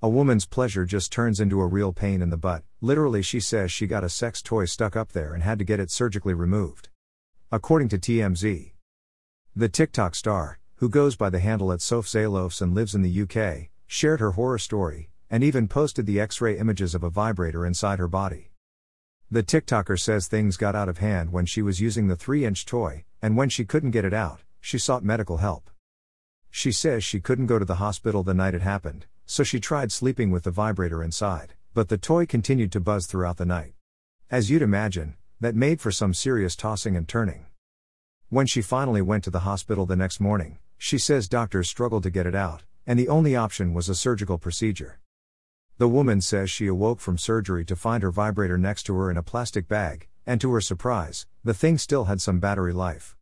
A woman's pleasure just turns into a real pain in the butt. Literally, she says she got a sex toy stuck up there and had to get it surgically removed. According to TMZ. The TikTok star, who goes by the handle at Soph Zalofs and lives in the UK, shared her horror story, and even posted the X-ray images of a vibrator inside her body. The TikToker says things got out of hand when she was using the 3-inch toy, and when she couldn't get it out, she sought medical help. She says she couldn't go to the hospital the night it happened, so she tried sleeping with the vibrator inside, but the toy continued to buzz throughout the night. As you'd imagine, that made for some serious tossing and turning. When she finally went to the hospital the next morning, she says doctors struggled to get it out, and the only option was a surgical procedure. The woman says she awoke from surgery to find her vibrator next to her in a plastic bag, and to her surprise, the thing still had some battery life.